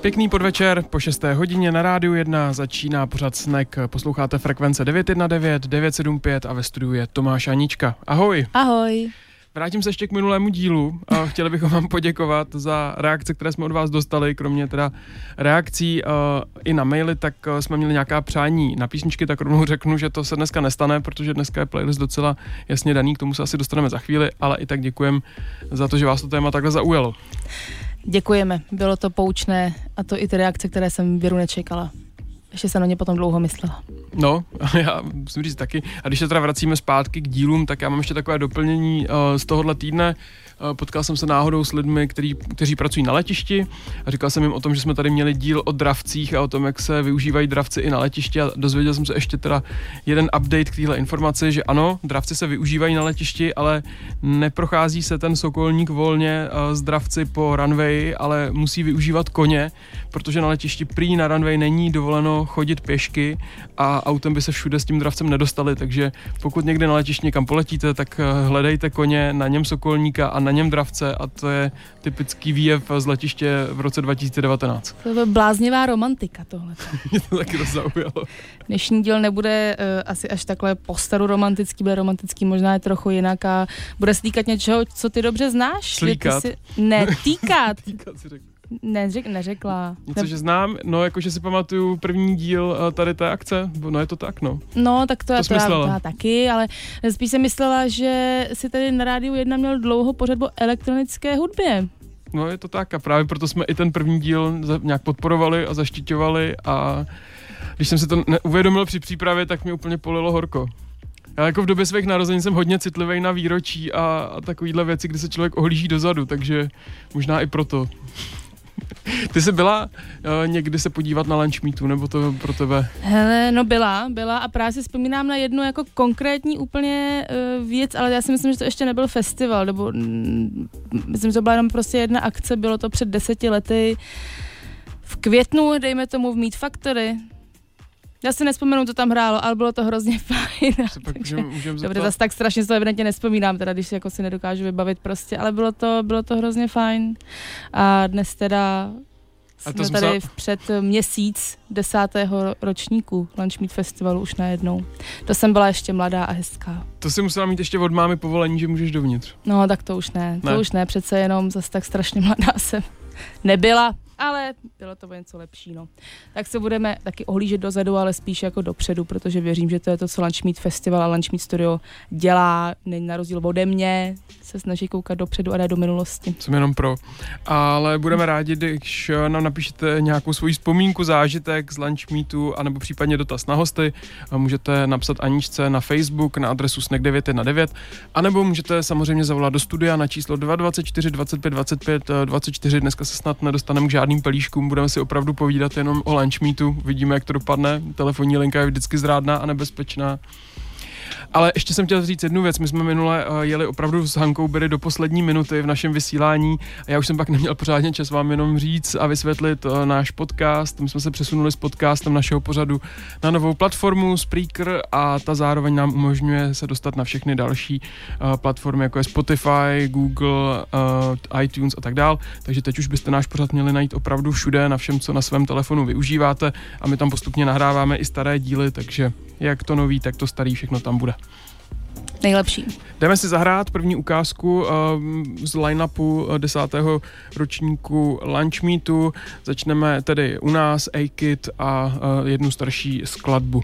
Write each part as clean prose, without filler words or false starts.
Pěkný podvečer, po 6. hodině na Rádiu 1 začíná pořad Snack. Posloucháte frekvence 919, 975 a ve studiu je Tomáš Anička. Ahoj. Ahoj. Vrátím se ještě k minulému dílu a chtěli bychom vám poděkovat za reakce, které jsme od vás dostali, kromě teda reakcí i na maily, tak jsme měli nějaká přání na písničky, tak rovnou řeknu, že to se dneska nestane, protože dneska je playlist docela jasně daný, k tomu se asi dostaneme za chvíli, ale i tak děkujem za to, že vás to téma takhle zaujalo. Děkujeme, bylo to poučné a to i ty reakce, které jsem věru nečekala. Ještě jsem na ně potom dlouho myslela. No, já musím říct taky. A když se teda vracíme zpátky k dílům, tak já mám ještě takové doplnění z tohohle týdne. Potkal jsem se náhodou s lidmi, kteří pracují na letišti a říkal jsem jim o tom, že jsme tady měli díl o dravcích a o tom, jak se využívají dravci i na letišti a dozvěděl jsem se ještě teda jeden update k téhle informaci, že ano, dravci se využívají na letišti, ale neprochází se ten sokolník volně z dravci po runwayi, ale musí využívat koně, protože na letišti prý na runway není dovoleno chodit pěšky a autem by se všude s tím dravcem nedostali, takže pokud někde na letišti někam poletíte, tak hledejte koně, na něm sokolníka a na něm dravce a to je typický výjev z letiště v roce 2019. To je bláznivá romantika tohle. Mě to taky zaujalo. Dnešní díl nebude asi až takhle postaru romantický, bude romantický, možná je trochu jinak a bude slíkat něčeho, co ty dobře znáš. Slíkat? Týkat. Týkat si řekl. Neřekla. Něco, že znám, no jakože si pamatuju první díl tady té akce, no je to tak, no. No, tak to já taky, ale spíš jsem myslela, že si tady na Rádiu 1 měl dlouho pořad o elektronické hudbě. No je to tak a právě proto jsme i ten první díl nějak podporovali a zaštiťovali a když jsem si to neuvědomil při přípravě, tak mě úplně polilo horko. Já jako v době svých narození jsem hodně citlivý na výročí a takovýhle věci, kdy se člověk ohlíží dozadu, takže možná i proto. Ty jsi byla někdy se podívat na lunch meetu, nebo to pro tebe? Hele, no byla a právě si vzpomínám na jednu jako konkrétní úplně věc, ale já si myslím, že to ještě nebyl festival, nebo myslím, že to byla jenom prostě jedna akce, bylo to před 10 lety v květnu, dejme tomu v Meat Factory. Já si nespomenu, co tam hrálo, ale bylo to hrozně fajn. Dobře, zase tak strašně to evidentně nespomínám, teda když jako si nedokážu vybavit prostě, ale bylo to hrozně fajn. A dnes teda jsme tady před měsíc 10. ročníku Lunch Meet Festivalu už najednou. To jsem byla ještě mladá a hezká. To si musela mít ještě od mámy povolení, že můžeš dovnitř. No tak to už ne, přece jenom zase tak strašně mladá jsem nebyla. Ale bylo to něco lepší, no. Tak se budeme taky ohlížet dozadu, ale spíš jako dopředu, protože věřím, že to je to, co Lunch Meet Festival a Lunch Meet Studio dělá, není na rozdíl ode mě, se snaží koukat dopředu a ne do minulosti. Jsem jenom pro. Ale budeme rádi, když nám napíšete nějakou svoji vzpomínku, zážitek z Lunch Meetu, anebo případně dotaz na hosty. Můžete napsat Aničce na Facebook na adresu snack919, anebo můžete samozřejmě zavolat do studia na číslo 224 25 25 24. Dneska se snad nedostaneme k žádným pelíškům, budeme si opravdu povídat jenom o lunch meetu, vidíme, jak to dopadne, telefonní linka je vždycky zrádná a nebezpečná. Ale ještě jsem chtěl říct jednu věc, my jsme minule jeli opravdu s Hankou byli do poslední minuty v našem vysílání a já už jsem pak neměl pořádně čas vám jenom říct a vysvětlit náš podcast, my jsme se přesunuli s podcastem našeho pořadu na novou platformu Spreaker a ta zároveň nám umožňuje se dostat na všechny další platformy, jako je Spotify, Google, iTunes a tak dál, takže teď už byste náš pořad měli najít opravdu všude, na všem, co na svém telefonu využíváte a my tam postupně nahráváme i staré díly, takže jak to nový, tak to starý, všechno tam bude. Nejlepší. Jdeme si zahrát první ukázku z line-upu 10. ročníku Lunch Meetu. Začneme tedy u nás A-Kid a jednu starší skladbu.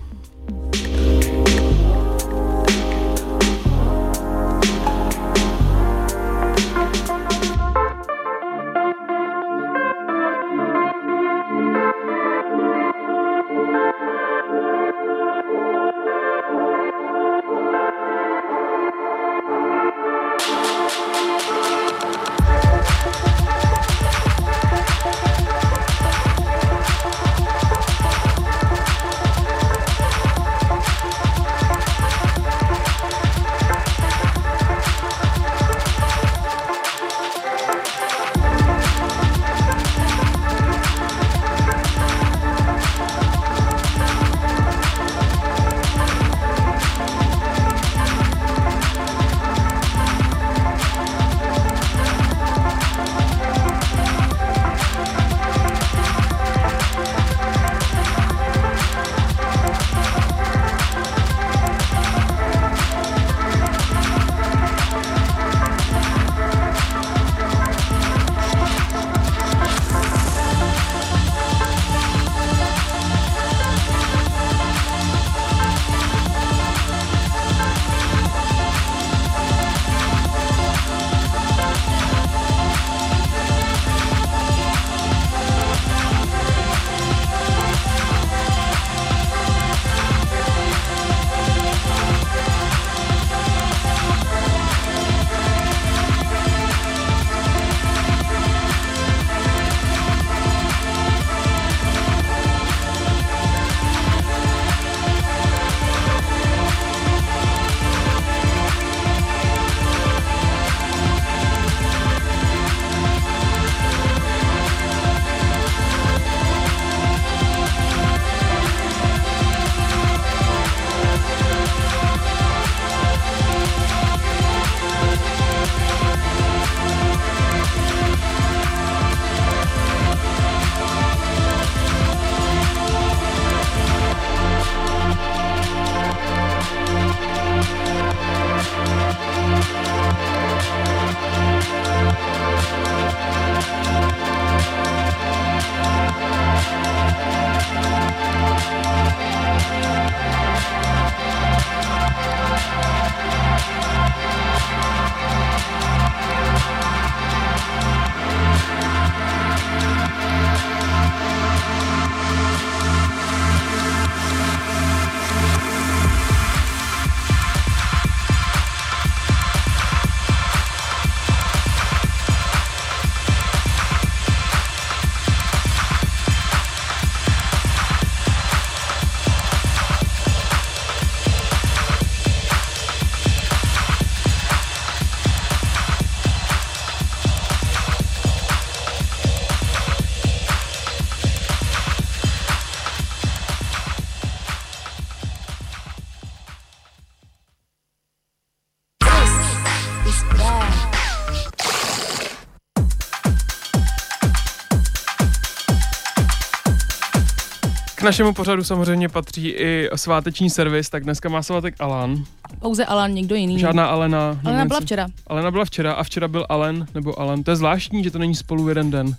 našemu pořadu samozřejmě patří i sváteční servis, tak dneska má svátek Alan. Pouze Alan, nikdo jiný. Žádná Alena. Alena byla včera. Alena byla včera a včera byl Alen nebo Alan. To je zvláštní, že to není spolu jeden den.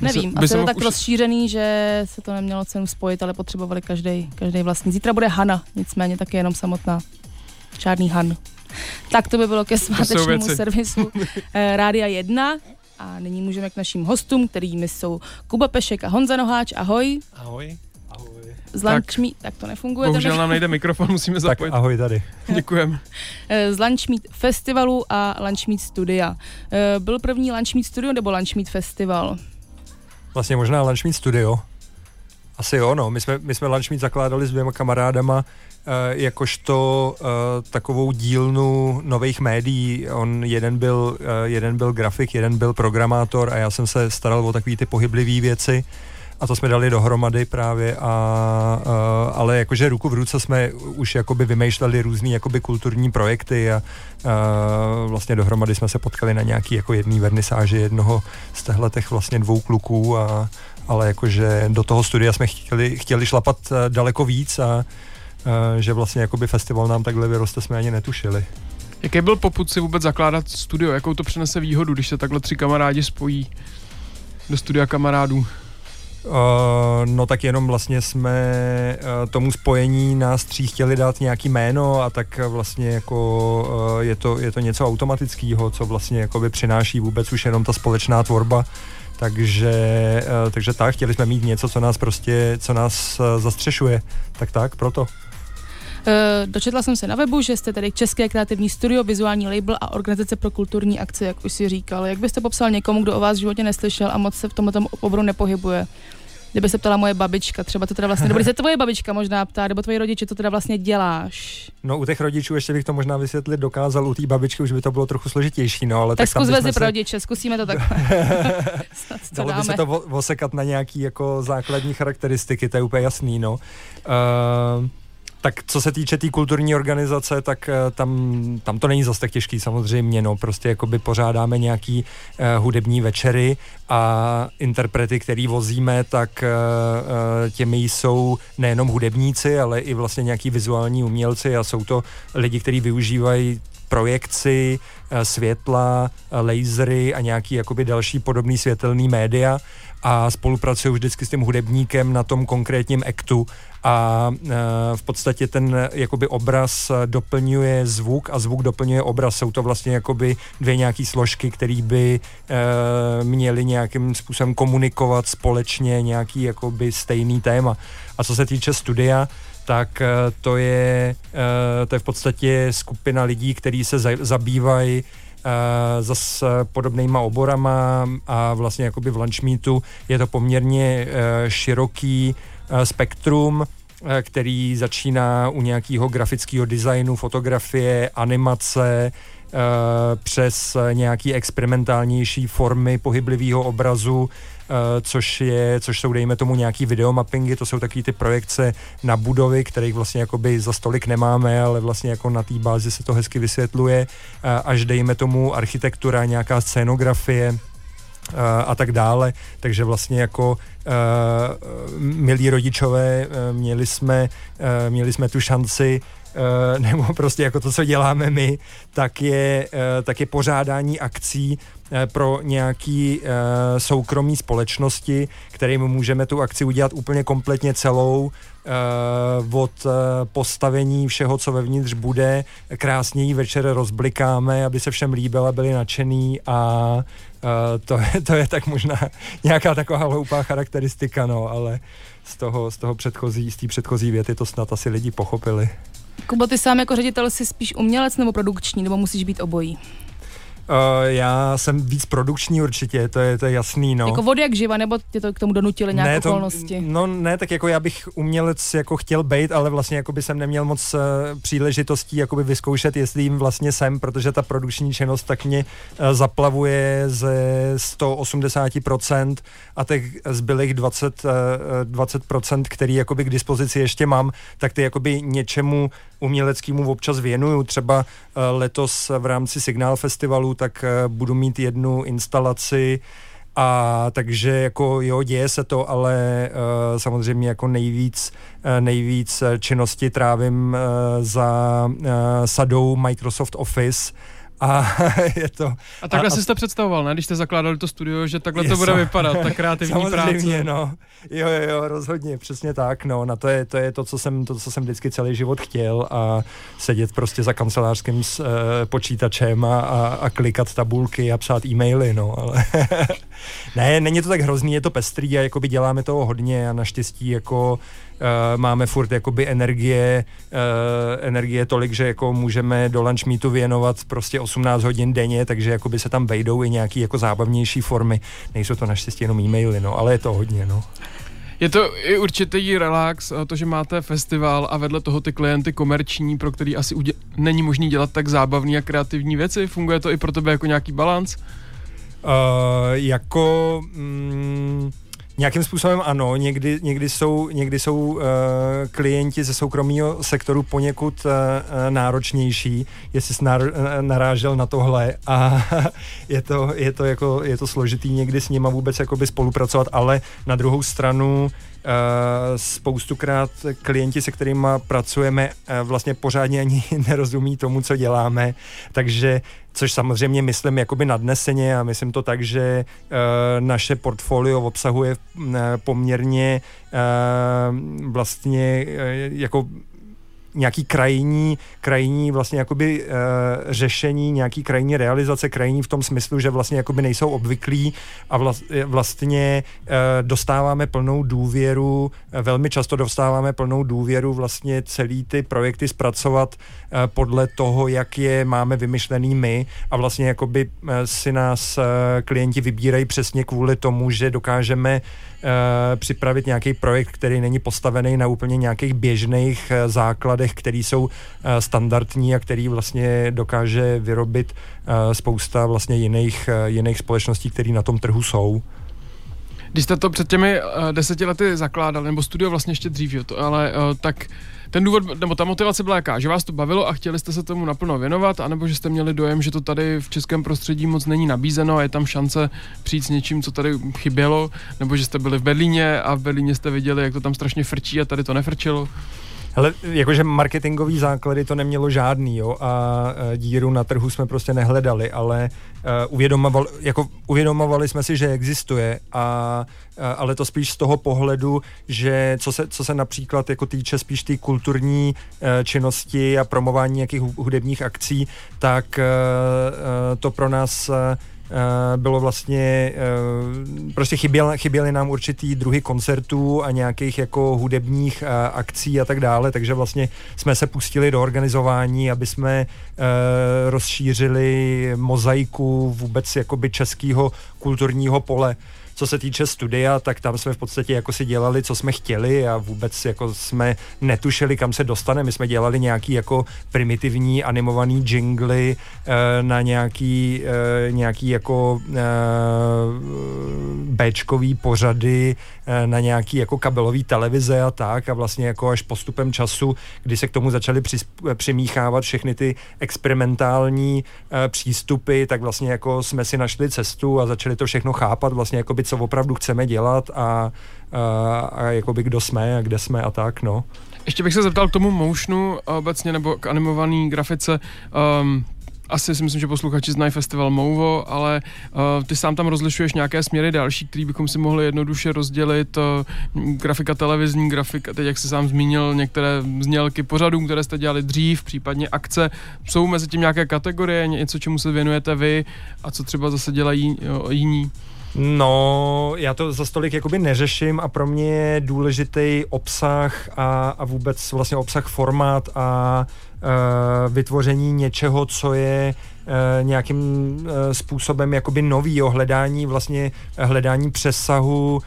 Nevím, a to je tak rozšířený, že se to nemělo cenu spojit, ale potřebovali každej vlastní. Zítra bude Hana, nicméně taky jenom samotná. Žádný Han. Tak to by bylo ke svátečnímu servisu Rádia 1. A nyní můžeme k našim hostům, kterými jsou Kuba Pešek a Honza Noháč. Ahoj. Ahoj. Ahoj. Tak to nefunguje. Bohužel nám nejde mikrofon, musíme zapojit. Tak ahoj tady. Děkujeme. Z Lunch Meet festivalu a Lunch Meet studia. Byl první Lunch Meet studio nebo Lunch Meet festival? Vlastně možná Lunch Meet studio. Asi jo, no. My jsme Lunch Meet zakládali s dvěma kamarádama jakožto takovou dílnu nových médií. Jeden byl grafik, jeden byl programátor a já jsem se staral o takové ty pohyblivé věci a to jsme dali dohromady právě a ale jakože ruku v ruce jsme už jakoby vymýšleli různý jakoby kulturní projekty a vlastně dohromady jsme se potkali na nějaký jako jedný vernisáži jednoho z těchto vlastně dvou kluků a ale jakože do toho studia jsme chtěli šlapat daleko víc a že vlastně jakoby festival nám takhle vyroste, jsme ani netušili. Jaký byl popud si vůbec zakládat studio? Jakou to přinese výhodu, když se takhle tři kamarádi spojí do studia kamarádů? No tak jenom vlastně jsme tomu spojení nás tří chtěli dát nějaký jméno a tak vlastně jako je to něco automatického, co vlastně jakoby přináší vůbec už jenom ta společná tvorba. Takže tak, chtěli jsme mít něco, co nás zastřešuje. Tak, proto. Dočetla jsem se na webu, že jste tady České kreativní studio, vizuální label a organizace pro kulturní akce, jak už si říkal. Jak byste popsal někomu, kdo o vás v životě neslyšel a moc se v tomto oboru nepohybuje? Kdyby se ptala moje babička, třeba to teda vlastně, nebo se tvoje babička možná ptá, nebo tvoji rodiče, co teda vlastně děláš? No u těch rodičů ještě bych to možná vysvětlit dokázal, u té babičky už by to bylo trochu složitější, no ale tak zkus vezi pro rodiče, zkusíme to tak. Dalo by se to osekat na nějaký jako základní charakteristiky, to je úplně jasný, no. Tak co se týče té kulturní organizace, tak tam to není zase tak těžký samozřejmě, no prostě jakoby pořádáme nějaký hudební večery a interprety, který vozíme, tak těmi jsou nejenom hudebníci, ale i vlastně nějaký vizuální umělci a jsou to lidi, kteří využívají projekci, světla, lasery a nějaký jakoby další podobný světelný média a spolupracují vždycky s tím hudebníkem na tom konkrétním aktu a v podstatě ten jakoby obraz doplňuje zvuk a zvuk doplňuje obraz. Jsou to vlastně jakoby dvě nějaký složky, které by měly nějakým způsobem komunikovat společně nějaký jakoby stejný téma. A co se týče studia, tak to je v podstatě skupina lidí, kteří se zabývají zase podobnýma oborama a vlastně jakoby v Lunch Meetu je to poměrně široký spektrum, který začíná u nějakého grafického designu, fotografie, animace, přes nějaký experimentálnější formy pohyblivého obrazu, což jsou dejme tomu nějaký videomappingy, to jsou takový ty projekce na budovy, kterých vlastně jakoby za stolik nemáme, ale vlastně jako na té bázi se to hezky vysvětluje, až dejme tomu architektura, nějaká scénografie a tak dále, takže vlastně jako milí rodičové, měli jsme tu šanci nebo prostě jako to, co děláme my, tak je pořádání akcí pro nějaký soukromí společnosti, kterým můžeme tu akci udělat úplně kompletně celou, od postavení všeho, co vevnitř bude, krásně ji večer rozblikáme, aby se všem líbila, byli nadšený a to je tak možná nějaká taková hloupá charakteristika, no, ale z té předchozí věty to snad asi lidi pochopili. Kubo, ty sám jako ředitel jsi spíš umělec nebo produkční, nebo musíš být obojí? Já jsem víc produkční určitě, to je jasný, no. Jako vody jak živa, nebo tě to k tomu donutili nějaké okolnosti? No ne, tak jako já bych umělec jako chtěl bejt, ale vlastně jako by jsem neměl moc příležitostí jakoby vyzkoušet, jestli jim vlastně jsem, protože ta produkční činnost tak mě zaplavuje ze 180% a těch zbylých 20%, který jakoby k dispozici ještě mám, tak ty jakoby něčemu uměleckému občas věnuju. Třeba letos v rámci Signál Festivalu tak budu mít jednu instalaci A takže jako jo, děje se to, ale samozřejmě jako nejvíc činnosti trávím za sadou Microsoft Office. A je to. A takhle jste představoval, ne? Když jste zakládali to studio, že takhle to bude vypadat, ta kreativní samozřejmě, práce. Samozřejmě, no. Jo, rozhodně, přesně tak, no. Na to je to, co jsem vždycky celý život chtěl, a sedět prostě za kancelářským počítačem a klikat tabulky a psát e-maily, no. Ale ne, není to tak hrozný, je to pestrý a jakoby děláme toho hodně a naštěstí jako máme furt jakoby energie tolik, že jako můžeme do lunch meetu věnovat prostě 18 hodin denně, takže jakoby se tam vejdou i nějaký jako zábavnější formy. Nejsou to naštěstí jenom e-maily, no, ale je to hodně, no. Je to i určitý relax, to, že máte festival a vedle toho ty klienty komerční, pro který asi není možný dělat tak zábavný a kreativní věci. Funguje to i pro tebe jako nějaký balanc? Nějakým způsobem ano, někdy jsou klienti ze soukromého sektoru poněkud náročnější, jestli jsi narážel na tohle, a je to složitý někdy s nima vůbec jakoby spolupracovat, ale na druhou stranu spoustukrát klienti, se kterými pracujeme, vlastně pořádně ani nerozumí tomu, co děláme, takže, což samozřejmě myslím jakoby nadneseně, a myslím to tak, že naše portfolio obsahuje poměrně vlastně jako nějaký krajní vlastně jakoby řešení, nějaký krajní realizace, krajní v tom smyslu, že vlastně jakoby nejsou obvyklí, a vlastně dostáváme plnou důvěru, velmi často dostáváme plnou důvěru vlastně celý ty projekty zpracovat podle toho, jak je máme vymyšlený my, a vlastně jakoby si nás klienti vybírají přesně kvůli tomu, že dokážeme připravit nějaký projekt, který není postavený na úplně nějakých běžných základech, který jsou standardní a který vlastně dokáže vyrobit spousta vlastně jiných společností, které na tom trhu jsou. Když jste to před těmi 10 lety zakládali, nebo studio vlastně ještě dřív, jo, to, ale tak ten důvod, nebo ta motivace byla jaká? Že vás to bavilo a chtěli jste se tomu naplno věnovat, anebo že jste měli dojem, že to tady v českém prostředí moc není nabízeno a je tam šance přijít s něčím, co tady chybělo, nebo že jste byli v Berlíně a v Berlíně jste viděli, jak to tam strašně frčí a tady to nefrčilo? Ale jakože marketingový základy to nemělo žádný, jo, a díru na trhu jsme prostě nehledali, ale uvědomovali jsme si, že existuje, ale to spíš z toho pohledu, že co se například jako týče spíš té kulturní činnosti a promování nějakých hudebních akcí, tak to pro nás bylo vlastně, prostě chyběly nám určitý druhy koncertů a nějakých jako hudebních akcí a tak dále, takže vlastně jsme se pustili do organizování, aby jsme rozšířili mozaiku vůbec jakoby českého kulturního pole. Co se týče studia, tak tam jsme v podstatě jako si dělali, co jsme chtěli, a vůbec jako jsme netušili, kam se dostaneme. My jsme dělali nějaký jako primitivní animovaný jingly na nějaký jako béčkový pořady, na nějaký jako kabelový televize a tak, a vlastně jako až postupem času, kdy se k tomu začaly přimíchávat všechny ty experimentální přístupy, tak vlastně jako jsme si našli cestu a začali to všechno chápat vlastně jakoby, co opravdu chceme dělat a jakoby kdo jsme a kde jsme a tak, no. Ještě bych se zeptal k tomu motionu obecně, nebo k animovaný grafice. Asi si myslím, že posluchači znají festival Mouvo, ale ty sám tam rozlišuješ nějaké směry další, které bychom si mohli jednoduše rozdělit. Grafika televizní, grafika, teď jak jsi sám zmínil, některé znělky pořadů, které jste dělali dřív, případně akce. Jsou mezi tím nějaké kategorie, něco, čemu se věnujete vy a co třeba zase dělají jiní? No, já to za stolik jakoby neřeším a pro mě je důležitý obsah a vůbec vlastně obsah, formát a vytvoření něčeho, co je nějakým způsobem jakoby nový, hledání přesahu,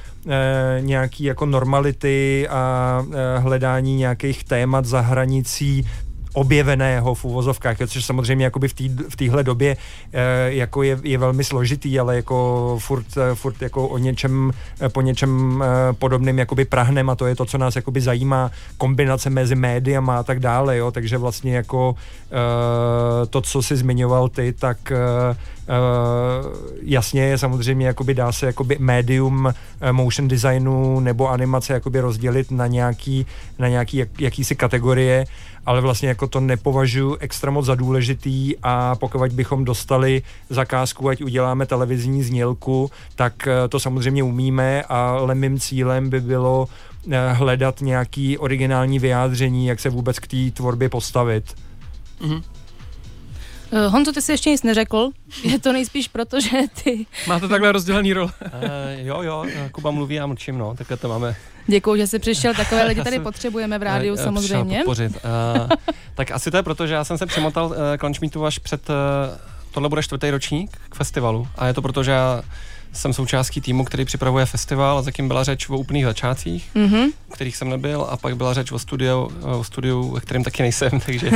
nějaký jako normality a hledání nějakých témat za hranicí objeveného v uvozovkách, což samozřejmě jakoby v téhle době jako je velmi složitý, ale jako furt jako o něčem, po něčem podobným jakoby prahnem, a to je to, co nás jakoby zajímá, kombinace mezi médiama a tak dále, jo, takže vlastně jako to, co jsi zmiňoval ty, tak jasně je samozřejmě, jakoby dá se jakoby médium motion designu nebo animace jakoby rozdělit na nějaký jakýsi kategorie, ale vlastně jako to nepovažuji extra moc za důležitý, a pokud bychom dostali zakázku, ať uděláme televizní znělku, tak to samozřejmě umíme, ale mým cílem by bylo hledat nějaký originální vyjádření, jak se vůbec k té tvorbě postavit. Mhm. Honzo, ty jsi ještě nic neřekl, je to nejspíš proto, že ty... Máte takhle rozdělený rol. Jo, Kuba mluví, já mlčím, no, takhle to máme. Děkuju, že jsi přišel, takové lidi tady potřebujeme v rádiu samozřejmě. Podpořit. Tak asi to je proto, že já jsem se přimotal k Lunchmeetu až před... tohle bude 4. ročník k festivalu, a je to proto, že já jsem součástí týmu, který připravuje festival, a zatím byla řeč o úplných začátcích, kterých jsem nebyl, a pak byla řeč o studiu, ve kterém taky nejsem, takže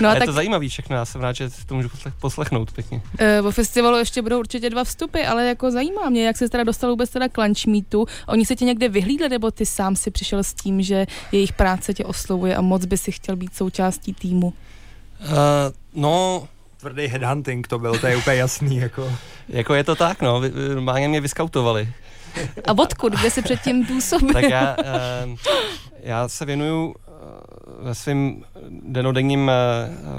no a tak... je to zajímavý všechno, já jsem rád, že to můžu poslechnout pěkně. O festivalu ještě budou určitě 2 vstupy, ale jako zajímá mě, jak jsi teda dostal vůbec teda k Lunchmeetu, oni se tě někde vyhlídli, nebo ty sám si přišel s tím, že jejich práce tě oslovuje a moc by si chtěl být součástí týmu? No... Tvrdý headhunting to byl, to je úplně jasný. Jako je to tak, no, máně mě vyskautovali. A odkud, kde jsi předtím působil? Tak já se věnuju ve svým denodenním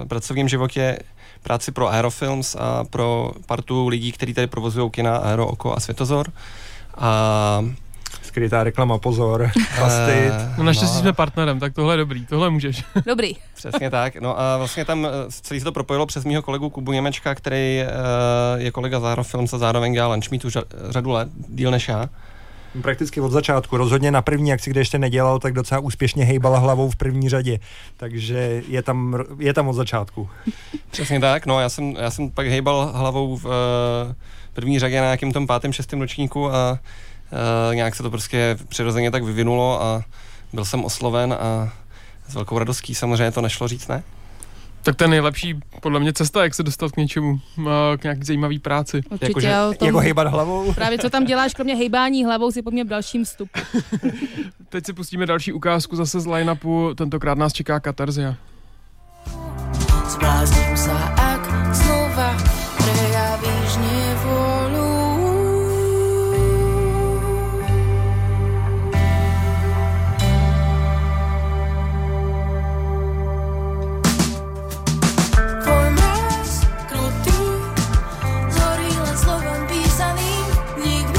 pracovním životě práci pro Aerofilms a pro partu lidí, kteří tady provozují kina Aero, Oko a Světozor. A skrytá reklama, pozor, plastit. No naštěstí jsme partnerem, tak tohle je dobrý, tohle můžeš. Dobrý. Přesně tak, no a vlastně tam celý se to propojilo přes mýho kolegu Kubu Němečka, který je kolega z Aerofilms a zároveň dělá Lunchmeetu řadu let, díl než já. Prakticky od začátku, rozhodně na první akci, kde ještě nedělal, tak docela úspěšně hejbala hlavou v první řadě, takže je tam od začátku. Přesně tak, no já jsem pak hejbal hlavou v první řadě na nějakým tom 5., 6. ročníku a nějak se to prostě přirozeně tak vyvinulo a byl jsem osloven a s velkou radostí samozřejmě to nešlo říct, ne? Tak to je nejlepší, podle mě, cesta, jak se dostat k něčemu, k nějaký zajímavý práci. Určitě, jako hejbat hlavou. Právě co tam děláš, kromě hejbání hlavou, si po mě v dalším vstupu. Teď si pustíme další ukázku zase z line-upu, tentokrát nás čeká Katarzia. Zblázním se, ak znova prejavíš nevolu. Nikdy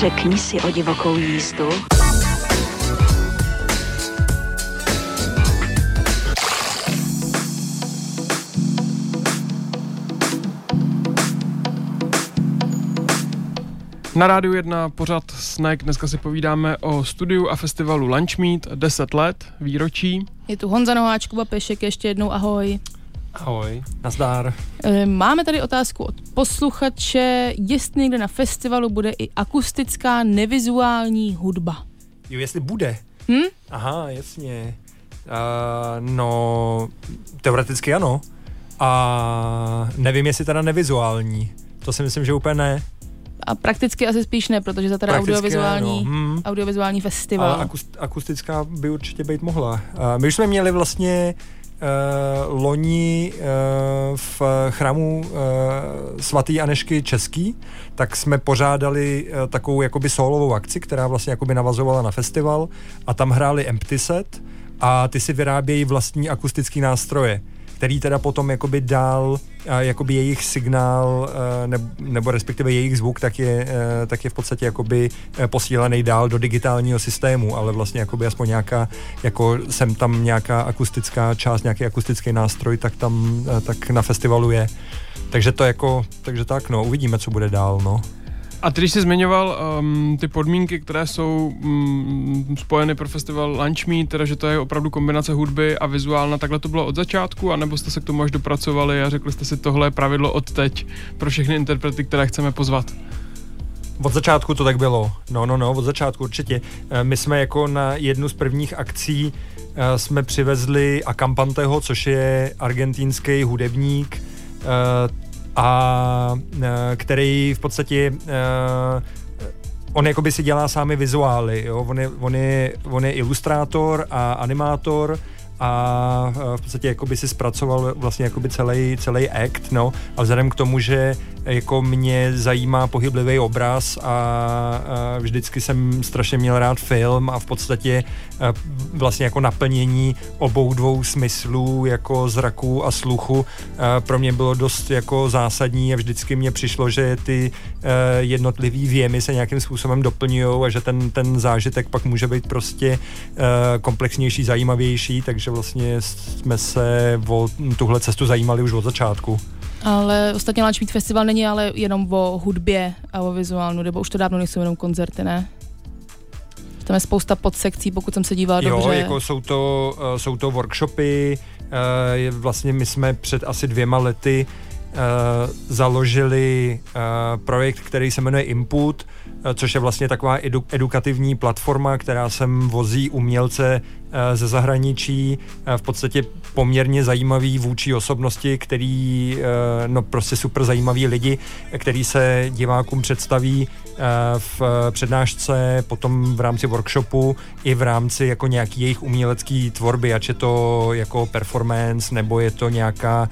Řekni si o divokou jízdu. Na Rádiu 1 pořad Snack. Dneska si povídáme o studiu a festivalu Lunch Meet, 10 let, výročí. Je tu Honza Noháč, Kuba Pešek, ještě jednou ahoj. Ahoj, nazdar. Máme tady otázku od posluchače, jestli někde na festivalu bude i akustická, nevizuální hudba. Jo, jestli bude. Aha, jasně. No, teoreticky ano. A nevím, jestli teda nevizuální. To si myslím, že úplně ne. A prakticky asi spíš ne, protože za teda audiovizuální festival. Ale akustická by určitě být mohla. My už jsme měli vlastně loni v chrámu svatý Anežky Český, tak jsme pořádali takovou jakoby sólovou akci, která vlastně jakoby navazovala na festival, a tam hráli Empty Set a ty si vyrábějí vlastní akustický nástroje, který teda potom jakoby dál jakoby jejich signál nebo respektive jejich zvuk tak je v podstatě jakoby posílaný dál do digitálního systému, ale vlastně jakoby aspoň nějaká, jako sem tam nějaká akustická část, nějaký akustický nástroj, tak tam tak na festivalu je. Takže to jako, takže tak no, uvidíme, co bude dál, no. A ty, když jsi zmiňoval ty podmínky, které jsou spojeny pro festival Lunch Meet, teda že to je opravdu kombinace hudby a vizuálna, takhle to bylo od začátku, anebo jste se k tomu až dopracovali a řekli jste si, tohle je pravidlo od teď pro všechny interprety, které chceme pozvat? Od začátku to tak bylo, no, od začátku určitě. My jsme jako na jednu z prvních akcí jsme přivezli Acampanteho, což je argentínský hudebník, a který v podstatě on jakoby si dělá sám vizuály, jo? On je ilustrátor a animátor a v podstatě jakoby si zpracoval vlastně jakoby celý akt, no, a vzhledem k tomu, že jako mě zajímá pohyblivý obraz a vždycky jsem strašně měl rád film a v podstatě vlastně jako naplnění obou dvou smyslů, jako zraku a sluchu, pro mě bylo dost jako zásadní a vždycky mě přišlo, že ty jednotlivý věmy se nějakým způsobem doplňujou a že ten zážitek pak může být prostě komplexnější, zajímavější, takže vlastně jsme se o tuhle cestu zajímali už od začátku. Ale ostatně Lunch Meet festival není ale jenom o hudbě a o vizuálnu, nebo už to dávno nejsou jenom koncerty, ne? Tam je spousta podsekcí, pokud jsem se díval dobře. Jo, jako jsou to workshopy, vlastně my jsme před asi 2 lety založili projekt, který se jmenuje Input, což je vlastně taková edukativní platforma, která sem vozí umělce ze zahraničí, v podstatě poměrně zajímavý vůči osobnosti, který, no prostě super zajímavý lidi, který se divákům představí v přednášce, potom v rámci workshopu i v rámci jako nějaký jejich umělecký tvorby, ať je to jako performance, nebo je to nějaký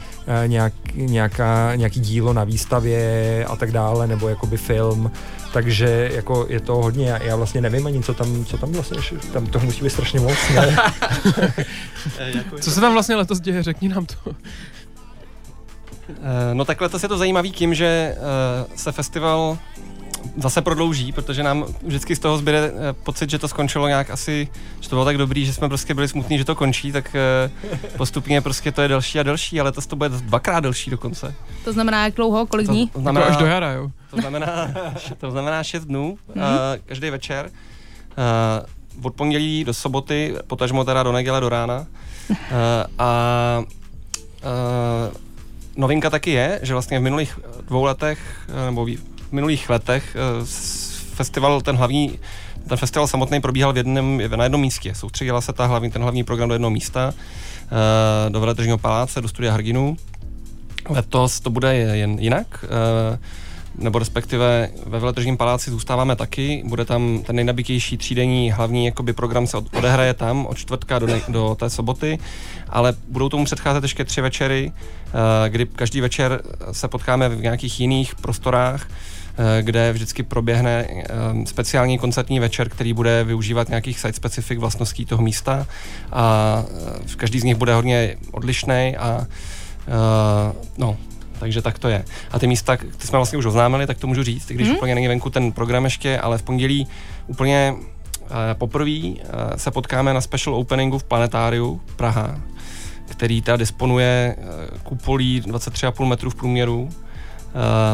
dílo na výstavě a tak dále, nebo jakoby film. Takže jako je to hodně, já vlastně nevím ani, co tam vlastně, tam to musí být strašně moc, ne? Co se tam vlastně letos děje, řekni nám to. No tak letos je to zajímavý tím, že se festival zase prodlouží, protože nám vždycky z toho zbyde pocit, že to skončilo nějak asi, že to bylo tak dobrý, že jsme prostě byli smutní, že to končí, tak postupně prostě to je delší a delší, ale to bude 2krát delší dokonce. To znamená jak dlouho, kolik dní? To znamená až do jara, jo. To znamená 6 dnů, každý večer, od pondělí do soboty, potažmo teda do neděle, do rána. Novinka taky je, že vlastně v minulých 2 letech, nebo v minulých letech festival, ten festival samotný probíhal na jednom místě. Soustředila se ten hlavní program do jednoho místa, do Veletržního paláce, do studia Harginů. Letos to bude jen jinak, nebo respektive ve Veletržním paláci zůstáváme taky, bude tam ten nejnabitější třídenní hlavní jakoby program se odehraje tam od čtvrtka do té soboty, ale budou tomu předcházet ještě 3 večery, kdy každý večer se potkáme v nějakých jiných prostorách, kde vždycky proběhne speciální koncertní večer, který bude využívat nějakých site-specific vlastností toho místa a každý z nich bude hodně odlišnej a no, Takže tak to je. A ty místa, ty jsme vlastně už oznámili, tak to můžu říct, když úplně není venku ten program ještě, ale v pondělí úplně poprvé se potkáme na special openingu v Planetáriu Praha, který teda disponuje kupolí 23,5 metrů v průměru,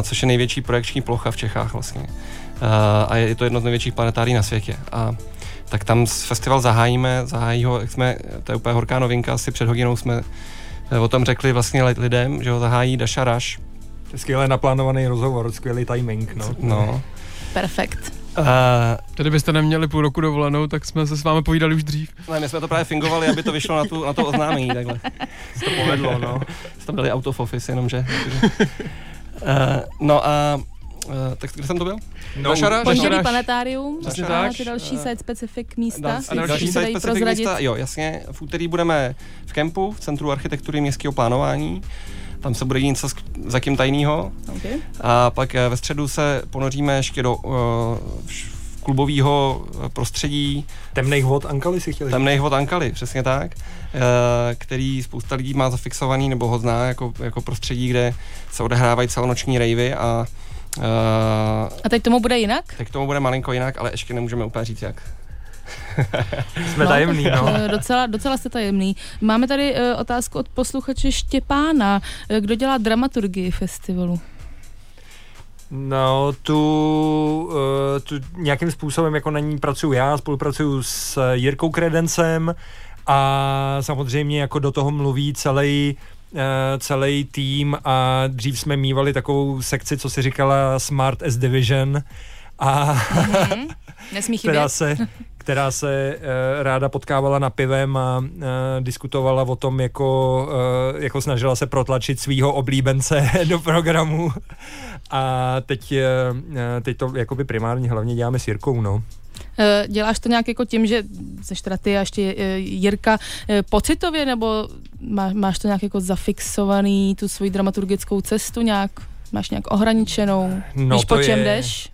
což je největší projekční plocha v Čechách vlastně. A je to jedno z největších planetárií na světě. A tak tam festival zahájí ho, to je úplně horká novinka, asi před hodinou jsme o tom řekli vlastně lidem, že ho zahájí Dasha Raš. Skvěle naplánovaný rozhovor, skvělý timing. No. Perfekt. Tady byste neměli půl roku dovolenou, tak jsme se s vámi povídali už dřív. Ne, my jsme to právě fingovali, aby to vyšlo na to oznámení, takhle. Se to povedlo, no. Jsme tam byli out of office, jenomže. Tak kde jsem to byl? Pondělí planetárium, máte další site specific místa. A další site specific místa, jo, jasně. V úterý budeme v kempu, v Centru architektury městského plánování. Tam se bude dít něco zatím tajného. Okay. A pak ve středu se ponoříme ještě do klubového prostředí. Temných vod Ankaly si chtěli. Temných vod Ankaly, přesně tak. Který spousta lidí má zafixovaný nebo ho zná jako prostředí, kde se odehrávají celonoční rejvy a... A teď tomu bude jinak? Teď tomu bude malinko jinak, ale ještě nemůžeme úplně říct jak. Jsme tajemný, no. Docela jste tajemný. Máme tady otázku od posluchače Štěpána. Kdo dělá dramaturgii festivalu? No, tu nějakým způsobem jako na ní pracuju já, spolupracuju s Jirkou Kredencem a samozřejmě jako do toho mluví celý tým a dřív jsme mívali takovou sekci, co si říkala Smart S Division a nesmí chybět. která se ráda potkávala na pivem a diskutovala o tom, jako snažila se protlačit svýho oblíbence do programu. A teď to jakoby primárně hlavně děláme s Jirkou, no. Děláš to nějak jako tím, že seš teda ty a ještě Jirka pocitově, nebo máš to nějak jako zafixovaný, tu svoji dramaturgickou cestu nějak? Máš nějak ohraničenou? No, víš, po čem jdeš?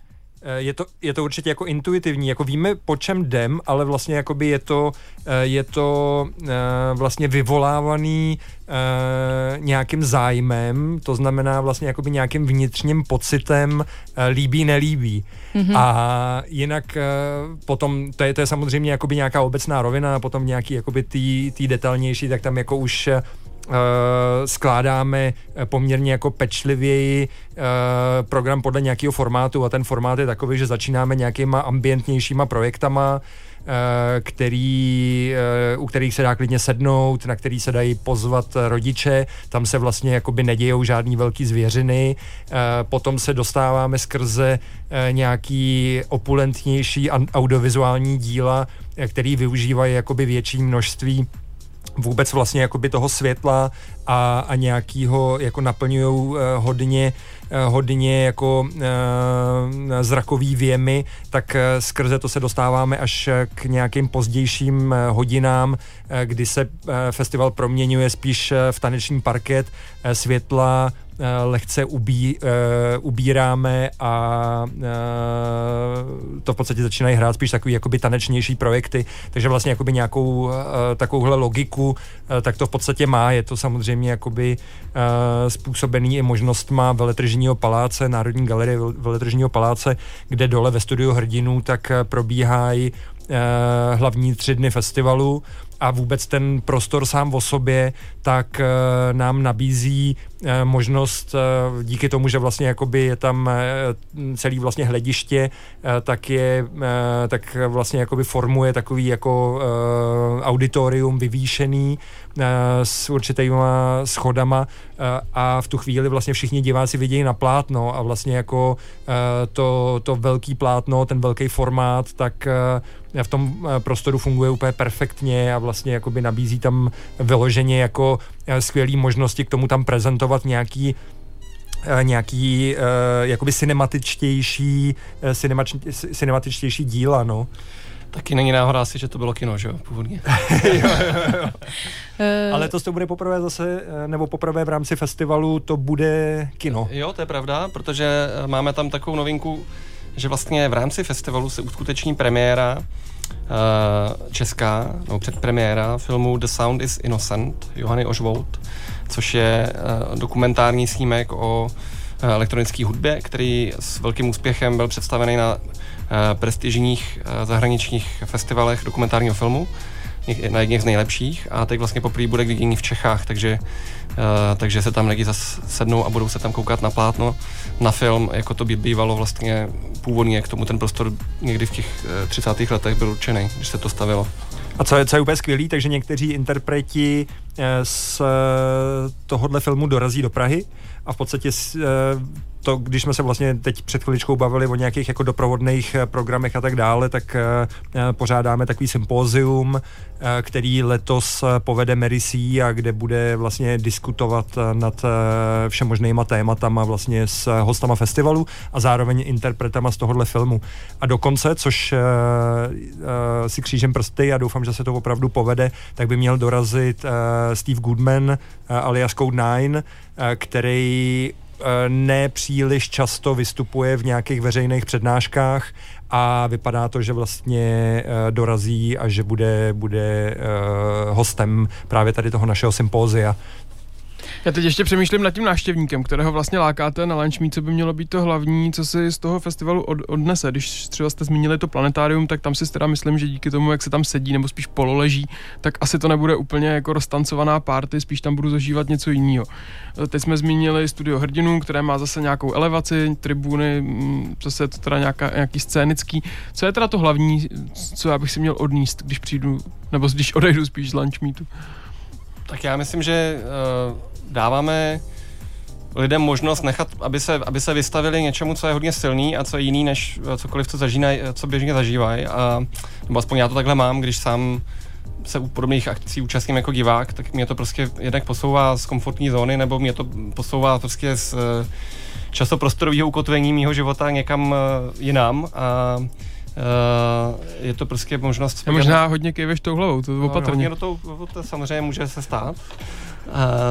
Je to určitě jako intuitivní, jako víme, po čem jdem, ale vlastně jakoby je to vlastně vyvolávaný nějakým zájmem, to znamená vlastně jakoby nějakým vnitřním pocitem líbí, nelíbí. Mm-hmm. A jinak potom, to je samozřejmě jakoby nějaká obecná rovina a potom nějaký jakoby tý detailnější, tak tam jako už skládáme poměrně jako pečlivěji program podle nějakého formátu a ten formát je takový, že začínáme nějakýma ambientnějšíma projektama, u kterých se dá klidně sednout, na který se dají pozvat rodiče, tam se vlastně jakoby nedějou žádný velký zvěřiny, potom se dostáváme skrze nějaký opulentnější audiovizuální díla, který využívají jakoby větší množství vůbec vlastně jakoby toho světla a nějakýho jako naplňujou hodně jako zrakový věmy, tak skrze to se dostáváme až k nějakým pozdějším hodinám, kdy se festival proměňuje spíš v taneční parket, světla lehce ubíráme a to v podstatě začínají hrát spíš takový jakoby tanečnější projekty, takže vlastně jakoby nějakou takovouhle logiku, tak to v podstatě má, je to samozřejmě jakoby způsobený i možnostma Veletržního paláce, Národní galerie Veletržního paláce, kde dole ve studiu Hrdinů tak probíhají hlavní 3 dny festivalu a vůbec ten prostor sám o sobě, tak nám nabízí možnost díky tomu, že vlastně jakoby je tam celý vlastně hlediště, tak vlastně jakoby formuje takový jako auditorium vyvýšený s určitýma schodama a v tu chvíli vlastně všichni diváci vidějí na plátno a vlastně jako to velký plátno, ten velký formát, tak v tom prostoru funguje úplně perfektně a vlastně jakoby nabízí tam vyloženě jako skvělý možnosti k tomu tam prezentovat nějaký jakoby cinematičtější díla, no. Taky není náhoda asi, že to bylo kino, že jo, původně. Jo. Ale to bude poprvé zase, nebo poprvé v rámci festivalu to bude kino. Jo, to je pravda, protože máme tam takovou novinku, že vlastně v rámci festivalu se uskuteční premiéra česká, no předpremiéra filmu The Sound is Innocent, Johany Ožvold, což je dokumentární snímek o elektronické hudbě, který s velkým úspěchem byl představený na prestižních zahraničních festivalech dokumentárního filmu, na jedněch z nejlepších, a teď vlastně poprvé bude k vidění v Čechách, takže se tam lidi zase sednou a budou se tam koukat na plátno, na film, jako to by bývalo vlastně původně, k tomu ten prostor někdy v těch 30. letech byl určený, když se to stavilo. A co je úplně skvělý, takže někteří interpreti z tohohle filmu dorazí do Prahy a v podstatě to, když jsme se vlastně teď před chviličkou bavili o nějakých jako doprovodných programech a tak dále, tak pořádáme takový sympózium, který letos povede Mary C, a kde bude vlastně diskutovat nad všemožnýma tématama vlastně s hostama festivalu a zároveň interpretama z tohohle filmu. A dokonce, což si křížem prsty a doufám, že se to opravdu povede, tak by měl dorazit Steve Goodman alias Code 9, který nepříliš často vystupuje v nějakých veřejných přednáškách a vypadá to, že vlastně dorazí a že bude hostem právě tady toho našeho sympózia. Já teď ještě přemýšlím nad tím návštěvníkem, kterého vlastně lákáte na lunch, co by mělo být to hlavní, co si z toho festivalu odnese. Když třeba jste zmínili to planetárium, tak tam si teda myslím, že díky tomu, jak se tam sedí, nebo spíš pololeží, tak asi to nebude úplně jako roztancovaná party, spíš tam budu zažívat něco jiného. Teď jsme zmínili studio hrdinů, které má zase nějakou elevaci, tribuny, zase to teda nějaký scénický. Co je teda to hlavní, co já bych si měl odníst, když přijdu, nebo když odejdu spíš z lunch meetu? Tak já myslím, že dáváme lidem možnost nechat, aby se vystavili něčemu, co je hodně silný a co je jiný než cokoliv, co běžně zažívají. Nebo aspoň já to takhle mám, když sám se u podobných akcí účastním jako divák, tak mě to prostě jednak posouvá z komfortní zóny, nebo mě to posouvá prostě z časoprostorového ukotvení mýho života někam jinam. Je to prostě možnost... Možná hodně kejveš tou hlavou, to opatrně. No, to samozřejmě může se stát.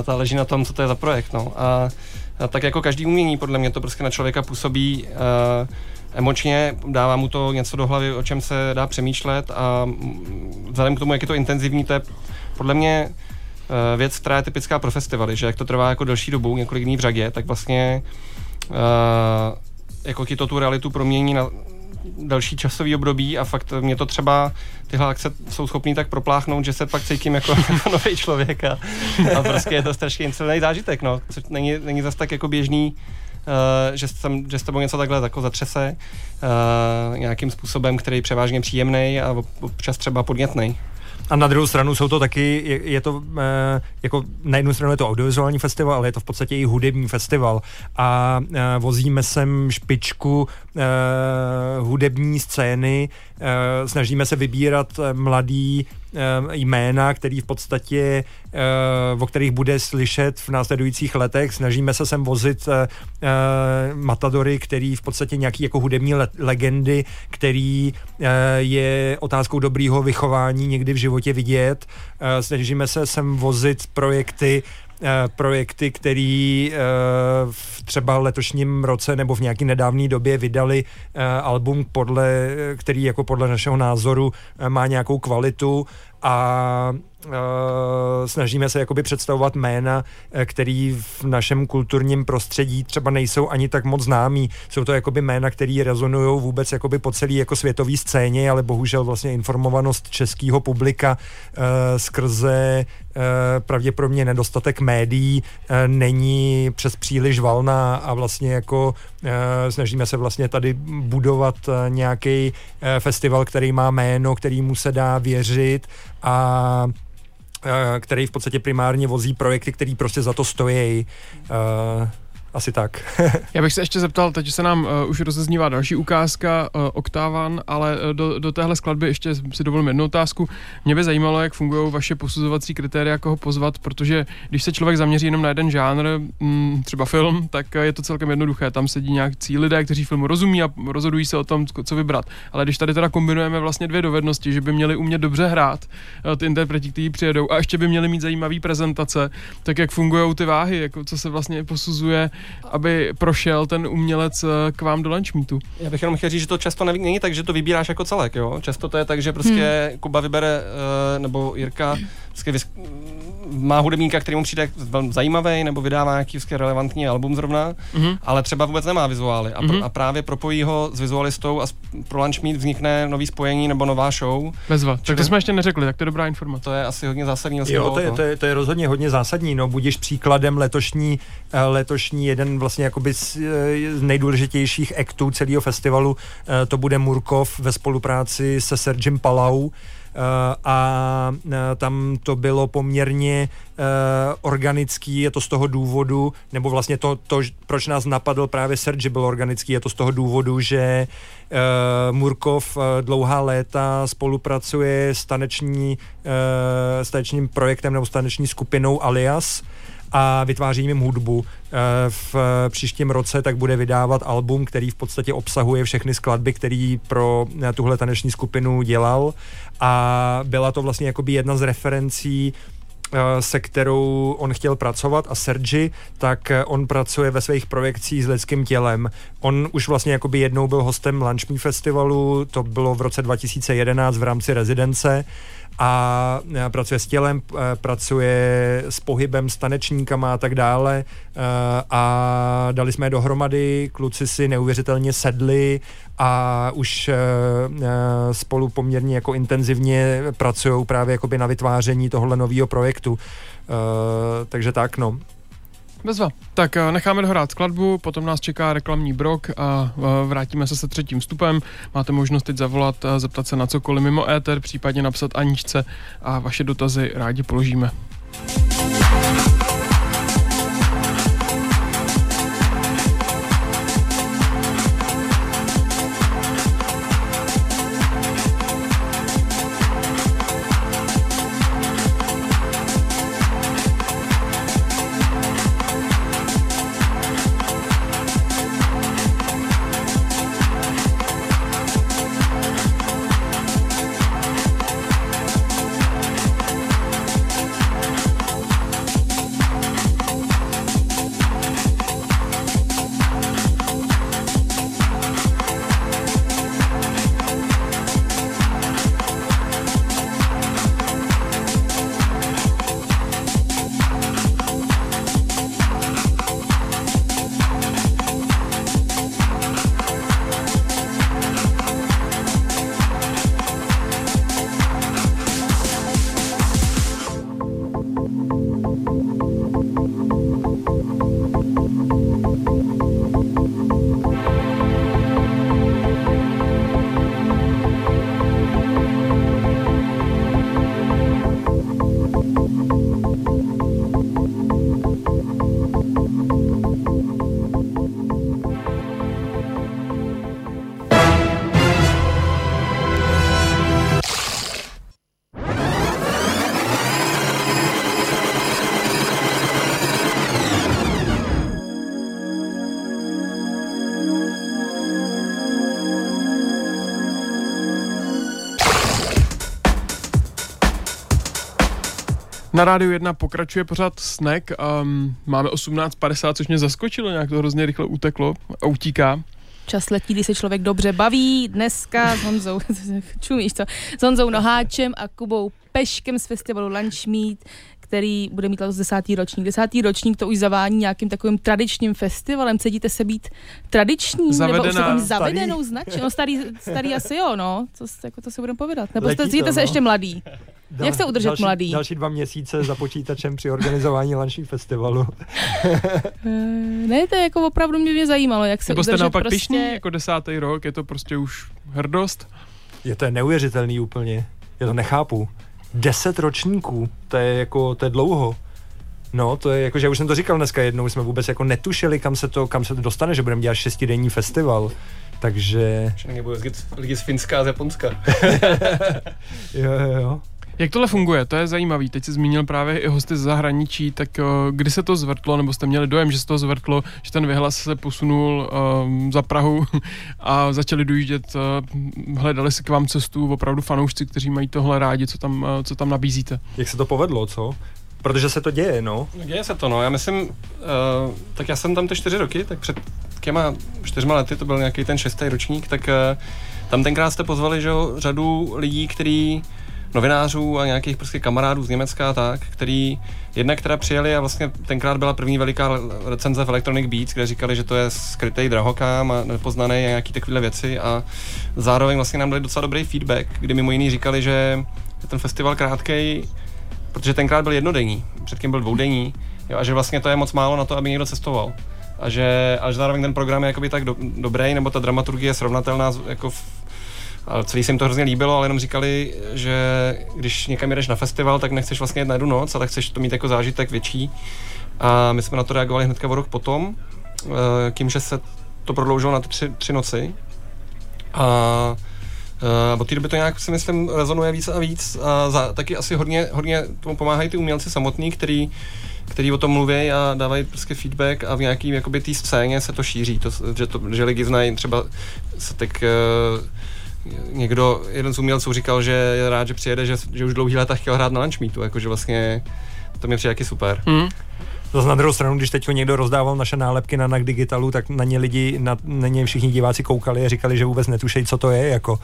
Ta leží na tom, co to je za projekt. No. A tak jako každý umění, podle mě to prostě na člověka působí emočně, dává mu to něco do hlavy, o čem se dá přemýšlet, a vzhledem k tomu, jak je to intenzivní, to je podle mě věc, která je typická pro festivaly, že jak to trvá jako delší dobu, několik dní v řadě, tak vlastně jako ti to tu realitu promění na další časový období, a fakt mě to třeba tyhle akce jsou schopný tak propláchnout, že se pak cítím jako nový člověk a prostě je to strašně incelný zážitek, no, což není zase tak jako běžný, že s tebou něco takhle jako zatřese nějakým způsobem, který je převážně příjemnej a občas třeba podnětnej. A na druhou stranu jsou to taky, je to jako na jednu stranu je to audiovizuální festival, ale je to v podstatě i hudební festival. A vozíme sem špičku hudební scény, snažíme se vybírat mladý jména, který v podstatě, o kterých bude slyšet v následujících letech. Snažíme se sem vozit matadory, který v podstatě nějaký jako hudební legendy, který je otázkou dobrýho vychování někdy v životě vidět. Snažíme se sem vozit projekty, který v třeba letošním roce nebo v nějaký nedávné době vydali album, který jako podle našeho názoru má nějakou kvalitu, a snažíme se jakoby představovat jména, který v našem kulturním prostředí třeba nejsou ani tak moc známí. Jsou to jakoby jména, který rezonujou vůbec jakoby po celý jako světový scéně, ale bohužel vlastně informovanost českého publika skrze pravděpodobně nedostatek médií není přes příliš valná, a vlastně jako snažíme se vlastně tady budovat nějaký festival, který má jméno, kterýmu se dá věřit, a který v podstatě primárně vozí projekty, který prostě za to stojí. Asi tak. Já bych se ještě zeptal, teď se nám už rozeznívá další ukázka Oktávan, ale do téhle skladby ještě si dovolím jednu otázku. Mě by zajímalo, jak fungují vaše posuzovací kritéria, koho pozvat, protože když se člověk zaměří jenom na jeden žánr, třeba film, tak je to celkem jednoduché. Tam sedí nějaký lidé, kteří filmu rozumí a rozhodují se o tom, co vybrat. Ale když tady teda kombinujeme vlastně dvě dovednosti, že by měli umět dobře hrát ty interpreti, kteří přijedou, a ještě by měli mít zajímavé prezentace, tak jak fungují ty váhy, jako co se vlastně posuzuje, aby prošel ten umělec k vám do lunch meetu. Já bych jenom chtěl říct, že to často není tak, že to vybíráš jako celek, jo? Často to je tak, že prostě Kuba vybere, nebo Jirka má hudebníka, který mu přijde velmi zajímavý, nebo vydává nějaký relevantní album zrovna, ale třeba vůbec nemá vizuály. A právě propojí ho s vizualistou a pro Lunch Meet vznikne nový spojení nebo nová show. Bezva. Tak to jsme ještě neřekli, tak to je dobrá informace. To je asi hodně zásadní. Jo, to je rozhodně hodně zásadní. No, budíš příkladem letošní jeden vlastně jakoby z nejdůležitějších aktů celého festivalu. To bude Murkov ve spolupráci se Sergem Palau. A tam to bylo poměrně organický, je to z toho důvodu, nebo vlastně to, proč nás napadl právě Serge, byl organický, je to z toho důvodu, že Murkov dlouhá léta spolupracuje s tanečním projektem nebo s taneční skupinou Alias a vytváří jim hudbu. V příštím roce tak bude vydávat album, který v podstatě obsahuje všechny skladby, který pro tuhle taneční skupinu dělal, a byla to vlastně jakoby jedna z referencí, se kterou on chtěl pracovat. A Sergi, tak on pracuje ve svých projekcích s lidským tělem. On už vlastně jakoby jednou byl hostem Lunch Me Festivalu, to bylo v roce 2011 v rámci rezidence, a pracuje s tělem, pracuje s pohybem, s tanečníkama a tak dále, a dali jsme je dohromady, kluci si neuvěřitelně sedli a už spolu poměrně jako intenzivně pracujou právě jakoby na vytváření tohohle nového projektu, takže tak no. Bezva. Tak necháme dohrát skladbu, potom nás čeká reklamní blok a vrátíme se třetím vstupem. Máte možnost teď zavolat, zeptat se na cokoliv mimo éter, případně napsat Aničce a vaše dotazy rádi položíme. Na Rádiu 1 pokračuje pořád Snack. Máme 18:50, což mě zaskočilo, nějak to hrozně rychle uteklo a utíká. Čas letí, když se člověk dobře baví. Dneska s Honzou, čumíš to, s Honzou Noháčem a Kubou Peškem z festivalu Lunch Meet, který bude mít letos 10. ročník. 10. ročník to už zavání nějakým takovým tradičním festivalem. Cítíte se být tradiční? Zavedená, nebo už takovým zavedenou značkou? No starý asi jo, no. To si budeme povědat. Nebo cítíte se ještě mladý? Jak se udržet mladý? Další 2 měsíce za počítačem při organizování Lunch festivalu. Ne, to je jako opravdu mě zajímalo, jak se udržet naopak prostě... pišní, jako 10. rok, je to prostě už hrdost. To je neuvěřitelný úplně. Já to nechápu. 10 ročníků, to je dlouho. No, to je jako, že už jsem to říkal dneska jednou, jsme vůbec jako netušili, kam se to dostane, že budeme dělat 6denní festival. Takže... Všechny budou lidi z Finska a z Japonska. jo. Jak tohle funguje? To je zajímavý. Teď jsi zmínil právě i hosty z zahraničí, tak kdy se to zvrtlo, nebo jste měli dojem, že se to zvrtlo, že ten vyhlas se posunul za Prahu a začali dojíždět, hledali si k vám cestu opravdu fanoušci, kteří mají tohle rádi, co tam nabízíte. Jak se to povedlo, co? Protože se to děje, no. Děje se to, no. Já myslím, tak já jsem tam ty 4 roky, tak před těma 4 lety, to byl nějaký ten 6. ročník, tak tam tenkrát jste pozvali, že, řadu lidí, kteří novinářů a nějakých prostě kamarádů z Německa a tak, který jednak teda přijeli a vlastně tenkrát byla první veliká recenze v Electronic Beats, kde říkali, že to je skrytej drahokám a nepoznaný a nějaký takovýhle věci a zároveň vlastně nám dali docela dobrý feedback, kdy mimo jiný říkali, že je ten festival krátkej, protože tenkrát byl jednodenní, předtím byl dvoudenní, jo, a že vlastně to je moc málo na to, aby někdo cestoval. A že zároveň ten program je jakoby tak dobrý, nebo ta dramaturgie je srovnatelná, jako a celý se jim to hrozně líbilo, ale jenom říkali, že když někam jedeš na festival, tak nechceš vlastně jet na jednu noc, ale chceš to mít jako zážitek větší. A my jsme na to reagovali hnedka o rok potom, tím, že se to prodloužilo na tři noci. A od té doby to nějak, si myslím, rezonuje víc a víc. A taky asi hodně tomu pomáhají ty umělci samotní, který o tom mluví a dávají prostě feedback a v nějaký jakoby té scéně se to šíří, že lidi znají, třeba se tak někdo, jeden z umělců říkal, že je rád, že přijede, že už dlouhý léta chtěl hrát na Lunch Meetu, jakože vlastně to mě přijde taky super. Zase na druhou stranu, když teď někdo rozdával naše nálepky na NAK Digitalu, tak na ně lidi, na ně všichni diváci koukali a říkali, že vůbec netušejí, co to je, jako.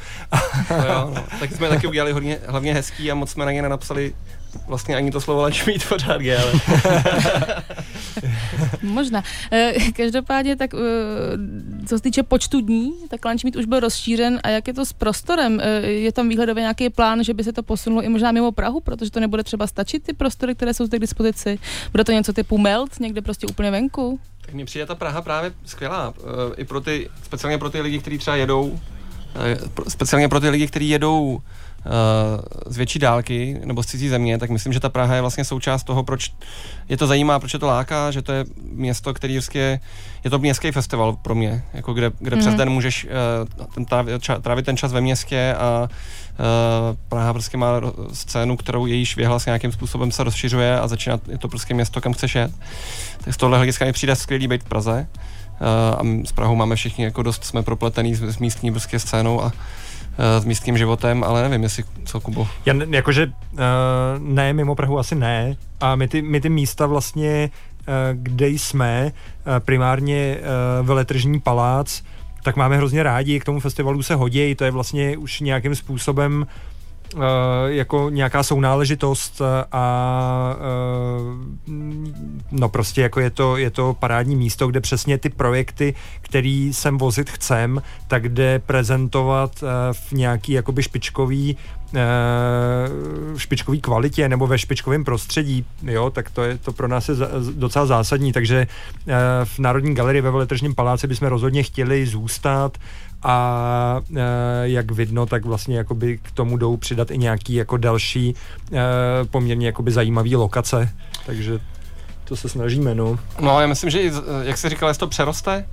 No jo, no. Tak jsme taky udělali hodně, hlavně hezký a moc jsme na ně nenapsali vlastně ani to slovo Lunch Meet pořádně, ale... Možná. Každopádně tak, co se týče počtu dní, tak Lunch Meet už byl rozšířen a jak je to s prostorem? Je tam výhledově nějaký plán, že by se to posunulo i možná mimo Prahu, protože to nebude třeba stačit ty prostory, které jsou zde k dispozici? Bude to něco typu Melt, někde prostě úplně venku? Tak mně přijde ta Praha právě skvělá. I pro ty, speciálně pro ty lidi, kteří třeba jedou, speciálně pro ty lidi, kteří jedou z větší dálky nebo z cizí země, tak myslím, že ta Praha je vlastně součást toho, proč je to zajímá, proč je to láká, že to je město, který je to městský festival pro mě, jako kde přes den můžeš trávit ten čas ve městě a Praha prostě má scénu, kterou jejíž vyhlas nějakým způsobem se rozšiřuje a začíná, je to prostě město, kam chceš jet. Tak z tohohle hlediska mi přijde skvělý být v Praze a s Prahou máme všichni jako dost, jsme propletený s místní prostě scénou a s místním životem, ale nevím, jestli co, Kubo. Já jakože ne, mimo Prahu asi ne. A my ty místa vlastně, kde jsme, primárně Veletržní palác, tak máme hrozně rádi, k tomu festivalu se hodí, to je vlastně už nějakým způsobem jako nějaká sounáležitost a no prostě jako je to parádní místo, kde přesně ty projekty, který sem vozit chcem, tak jde prezentovat v nějaký jakoby špičkový kvalitě nebo ve špičkovém prostředí, jo, tak to pro nás je docela zásadní, takže v Národní galerii ve Veletržním paláci bychom rozhodně chtěli zůstat a jak vidno, tak vlastně jakoby k tomu jdou přidat i nějaký jako další poměrně jakoby zajímavý lokace, takže to se snažíme, no. No a já myslím, že jak jsi říkal, jestli to přeroste,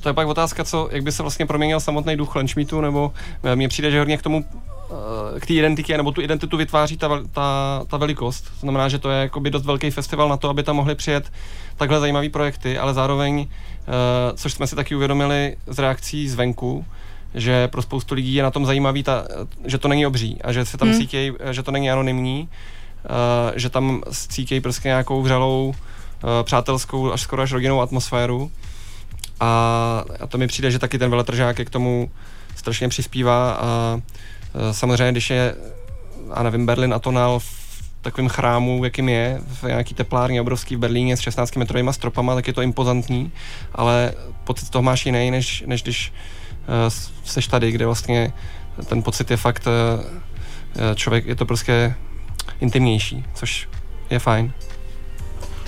to je pak otázka, jak by se vlastně proměnil samotný duch Lunch Meetu, nebo mně přijde, že hodně k té identitě, nebo tu identitu vytváří ta velikost. To znamená, že to je jakoby dost velký festival na to, aby tam mohli přijet takhle zajímavý projekty, ale zároveň, což jsme si taky uvědomili z reakcí zvenku, že pro spoustu lidí je na tom zajímavý, že to není obří a že se tam cítějí, že to není anonymní, že tam cítějí prostě nějakou vřelou, přátelskou, skoro až rodinnou atmosféru. A to mi přijde, že taky ten veletržák je k tomu strašně přispívá a samozřejmě, když je, a nevím, Berlin Atonal v takovém chrámu, jakým je, v nějaký teplárně obrovský v Berlíně s 16metrovýma stropama, tak je to impozantní, ale pocit toho máš jiný, než když seš tady, kde vlastně ten pocit je fakt, je to prostě intimnější, což je fajn.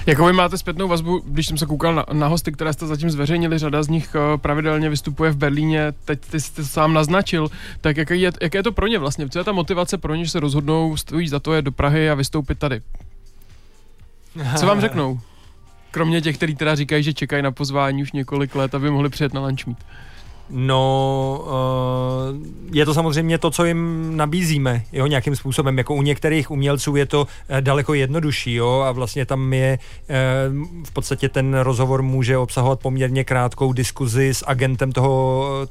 Jakou vy máte zpětnou vazbu, když jsem se koukal na hosty, které jste zatím zveřejnili, řada z nich pravidelně vystupuje v Berlíně, teď ty jste sám naznačil, tak jaké je to pro ně vlastně? Co je ta motivace pro ně, že se rozhodnou, stojí za to je do Prahy a vystoupit tady? Co vám řeknou? Kromě těch, kteří teda říkají, že čekají na pozvání už několik let, aby mohli přijet na Lunch Meet. No, je to samozřejmě to, co jim nabízíme, jo, nějakým způsobem, jako u některých umělců je to daleko jednodušší, jo, a vlastně tam je, v podstatě ten rozhovor může obsahovat poměrně krátkou diskuzi s agentem toho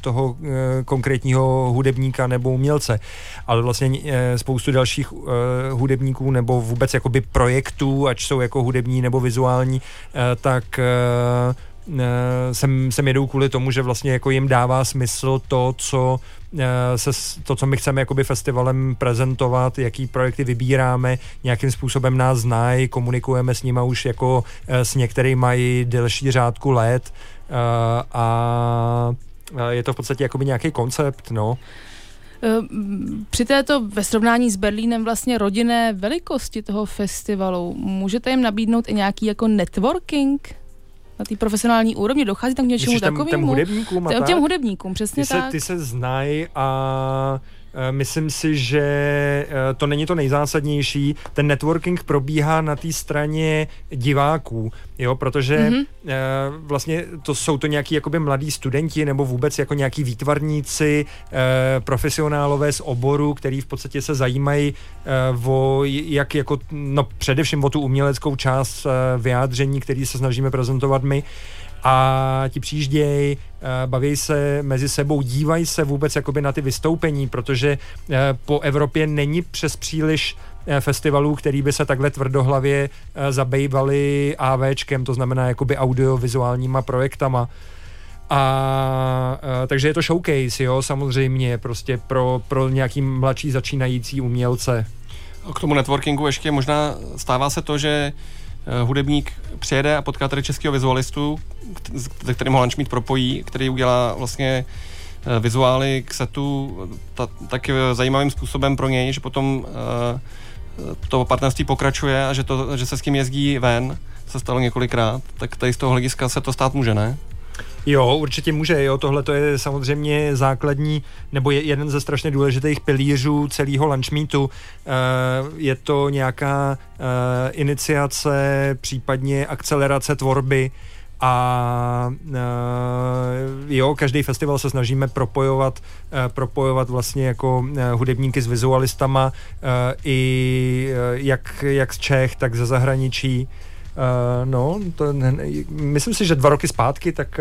konkrétního hudebníka nebo umělce, ale vlastně spoustu dalších hudebníků nebo vůbec jakoby projektů, ať jsou jako hudební nebo vizuální, tak sem jedou kvůli tomu, že vlastně jako jim dává smysl to, co my chceme jakoby festivalem prezentovat, jaký projekty vybíráme, nějakým způsobem nás znají, komunikujeme s nima už jako s některými mají delší řádku let a je to v podstatě jakoby nějaký koncept, no. Při této ve srovnání s Berlínem vlastně rodinné velikosti toho festivalu, můžete jim nabídnout i nějaký jako networking? Na té profesionální úrovni dochází tam k něčemu takovému? Těm hudebníkům, přesně tak. Ty se znají a myslím si, že to není to nejzásadnější. Ten networking probíhá na té straně diváků, jo, protože vlastně to jsou to nějaký jakoby mladí studenti nebo vůbec jako nějaký výtvarníci, profesionálové z oboru, který v podstatě se zajímají především o tu uměleckou část vyjádření, který se snažíme prezentovat my. A ti přijíždějí, baví se mezi sebou, dívají se vůbec jakoby na ty vystoupení, protože po Evropě není přes příliš festivalů, který by se takhle tvrdohlavě zabejvali AVčkem, to znamená jakoby audiovizuálníma projektama. A takže je to showcase, jo, samozřejmě, prostě pro nějaký mladší začínající umělce. K tomu networkingu ještě možná stává se to, že hudebník přijede a potká tady českého vizualistu, se kterým ho Lančmít propojí, který udělá vlastně vizuály k setu taky zajímavým způsobem pro něj, že potom to partnerství pokračuje a že se s tím jezdí ven, se stalo několikrát, tak tady z toho hlediska se to stát může, ne? Jo, určitě může, jo, tohle to je samozřejmě základní, nebo je jeden ze strašně důležitých pilířů celého Lunchmeetu. Je to nějaká iniciace, případně akcelerace tvorby a jo, každý festival se snažíme propojovat vlastně jako hudebníky s vizualistama i jak z Čech, tak ze zahraničí. Myslím si, že 2 roky zpátky, tak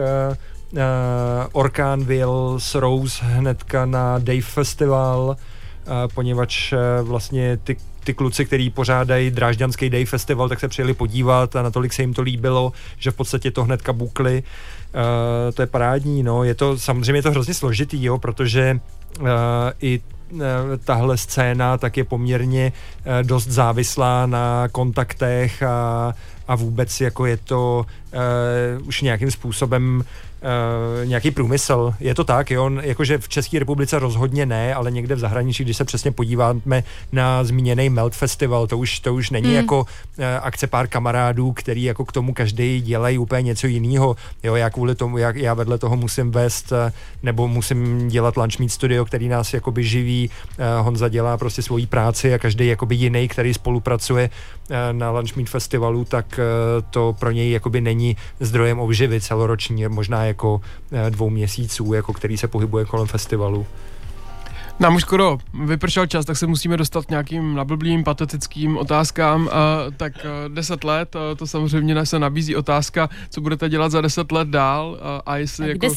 Orkán vyjel s Rose hnedka na Dave Festival, poněvadž vlastně ty kluci, který pořádají Drážďanský Dave Festival, tak se přijeli podívat a natolik se jim to líbilo, že v podstatě to hnedka bukli. To je parádní, no, je to, samozřejmě je to hrozně složitý, jo, protože i tahle scéna tak je poměrně dost závislá na kontaktech a vůbec jako je to už nějakým způsobem nějaký průmysl. Je to tak, jo? Jakože v České republice rozhodně ne, ale někde v zahraničí, když se přesně podíváme na zmíněný Melt Festival, to už není jako akce pár kamarádů, který jako k tomu každý dělají úplně něco jiného. Jo, já kvůli tomu, já vedle toho musím vést, nebo musím dělat Lunch Meet Studio, který nás jakoby živí. Honza dělá prostě svoji práci a každý jakoby jiný, který spolupracuje na Lunch Meet Festivalu, tak to pro něj jakoby není zdrojem obživy celoroční, možná jako 2 měsíců, jako který se pohybuje kolem festivalu. Nám už skoro vypršel čas, tak se musíme dostat k nějakým nablblým, patetickým otázkám. Tak 10 let, to samozřejmě se nabízí otázka, co budete dělat za 10 let dál. A jestli a jako, kde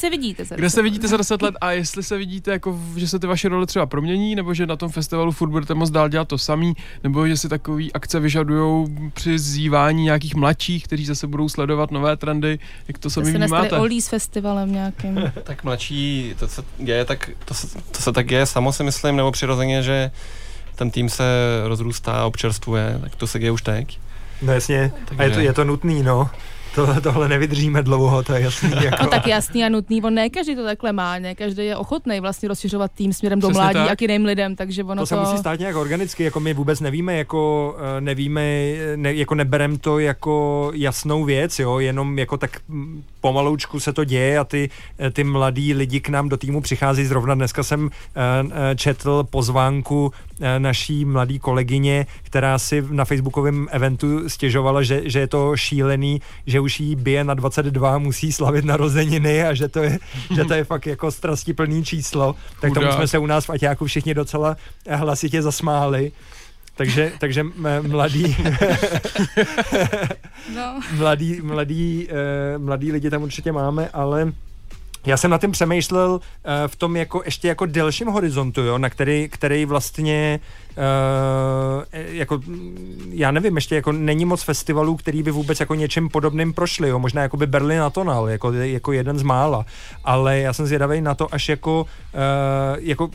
se vidíte za 10 let a jestli se vidíte, jako, že se ty vaše role třeba promění, nebo že na tom festivalu furt budete moc dál dělat to samý, nebo že si takový akce vyžadujou přizývání nějakých mladších, kteří zase budou sledovat nové trendy, jak to sami vnímáte. Jste nestali Olí s festivalem nějakým. Tak mladší, to se tak děje samo, si myslím, nebo přirozeně, že ten tým se rozrůstá, občerstvuje, tak to se děje už teď. No jasně, takže... a je to nutný, no. Tohle nevydržíme dlouho, to je jasný. Jako... No tak jasný a nutný, on ne každý to takhle má, ne každý je ochotný vlastně rozšiřovat tým směrem do mládí a k jiným lidem, takže ono to... se musí stát nějak organicky, jako my vůbec nevíme, jako neberem to jako jasnou věc, jo, jenom jako tak pomaloučku se to děje a ty mladí lidi k nám do týmu přichází zrovna. Dneska jsem četl pozvánku naší mladý kolegyně, která si na facebookovém eventu stěžovala, že je to šílený, že už jí bije na 22, musí slavit narozeniny a že to je fakt jako strastiplný číslo. Tak tomu jsme se u nás v Aťáku všichni docela hlasitě zasmáli. Takže mladí lidi tam určitě máme, ale Já jsem na tím přemýšlel v tom jako ještě jako delším horizontu, jo, na který vlastně jako já nevím, ještě jako není moc festivalů, který by vůbec jako něčím podobným prošli, jo, možná jako by Berlin Atonal, jako jeden z mála, ale já jsem zvědavý na to, až jako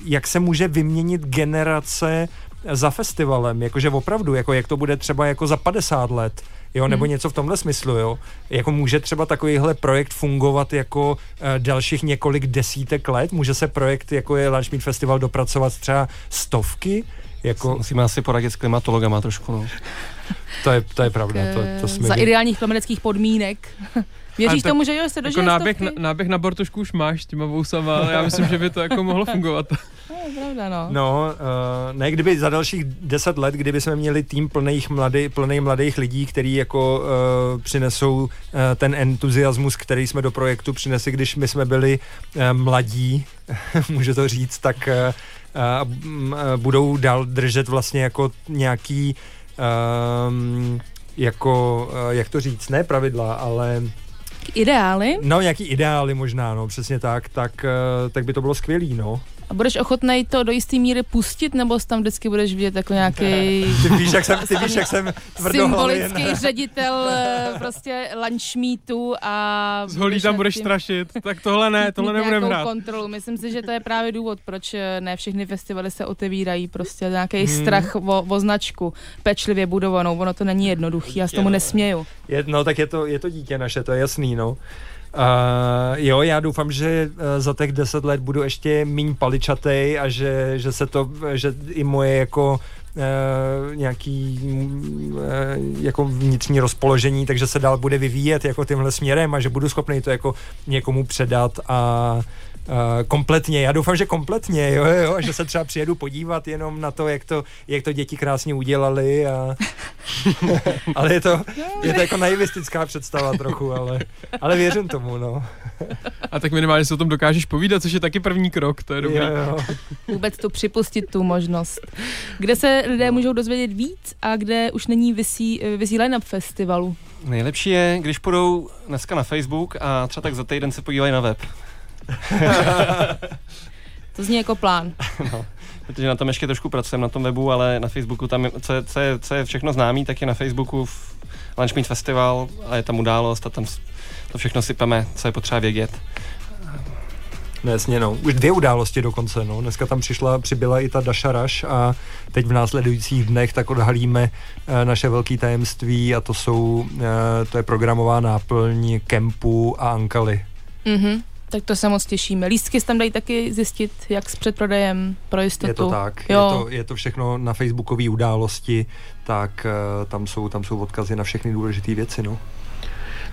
jak se může vyměnit generace za festivalem, jakože opravdu, jako jak to bude třeba jako za 50 let, jo, nebo něco v tomhle smyslu, jo. Jako může třeba takovýhle projekt fungovat jako dalších několik desítek let, může se projekt, jako je Lunch Meet Festival, dopracovat třeba 100, jako... Musíme asi poradit s klimatologama trošku, no. To je pravda, to jsme... Za ideálních klimatických podmínek... Věříš tomu, že jo, se dožije jako náběh na bortušku už máš s těma vousama, ale já myslím, že by to jako mohlo fungovat. No, je pravda, no. No, ne, kdyby za dalších 10 let, kdyby jsme měli tým plnej mladých lidí, který jako přinesou ten entuziasmus, který jsme do projektu přinesli, když my jsme byli mladí, můžu to říct, tak budou dál držet vlastně jako nějaký jako, jak to říct, ne pravidla, ale... Ideály? No, nějaký ideály možná, no, přesně tak by to bylo skvělý, no. A budeš ochotnej to do jistý míry pustit, nebo tam vždycky budeš vidět jako nějaký... Ty víš, jak jsem symbolický ředitel prostě Lunch Meetu a... Z holí tam budeš strašit, tak tohle nebudeme hrát. Kontrolu. Myslím si, že to je právě důvod, proč ne všechny festivaly se otevírají, prostě nějaký strach o značku, pečlivě budovanou, ono to není jednoduchý, já s tomu nesměju. No, tak je to dítě naše, to je jasný, no. Jo, já doufám, že za těch 10 let budu ještě míň paličatej a že se to, že i moje jako nějaký jako vnitřní rozpoložení, takže se dál bude vyvíjet jako tímhle směrem a že budu schopný to jako někomu předat a kompletně, já doufám, že kompletně, jo, že se třeba přijedu podívat jenom na to, jak to děti krásně udělali a... ale je to jako naivistická představa trochu, ale věřím tomu, no. A tak minimálně se o tom dokážeš povídat, což je taky první krok, to je dobré. Jo. Vůbec to připustit, tu možnost. Kde se lidé můžou dozvědět víc a kde už není visí line-up festivalu? Nejlepší je, když půjdou dneska na Facebook a třeba tak za týden se podívají na web. To zní jako plán. No, protože na tom ještě trošku pracujeme, na tom webu, ale na Facebooku tam, co je všechno známý, tak je na Facebooku v Lunch Meet Festival a je tam událost a tam to všechno sypeme, co je potřeba vědět. No jasně, no. Už 2 události dokonce, no. Dneska tam přibyla i ta Dasha Rush a teď v následujících dnech tak odhalíme naše velké tajemství a to je programová náplň Kempu a Ankaly. Mhm. Tak to se moc těšíme. Lístky se tam dají taky zjistit, jak s předprodejem, pro jistotu. Je to tak. Je to všechno na facebookové události, tak tam jsou odkazy na všechny důležité věci, no.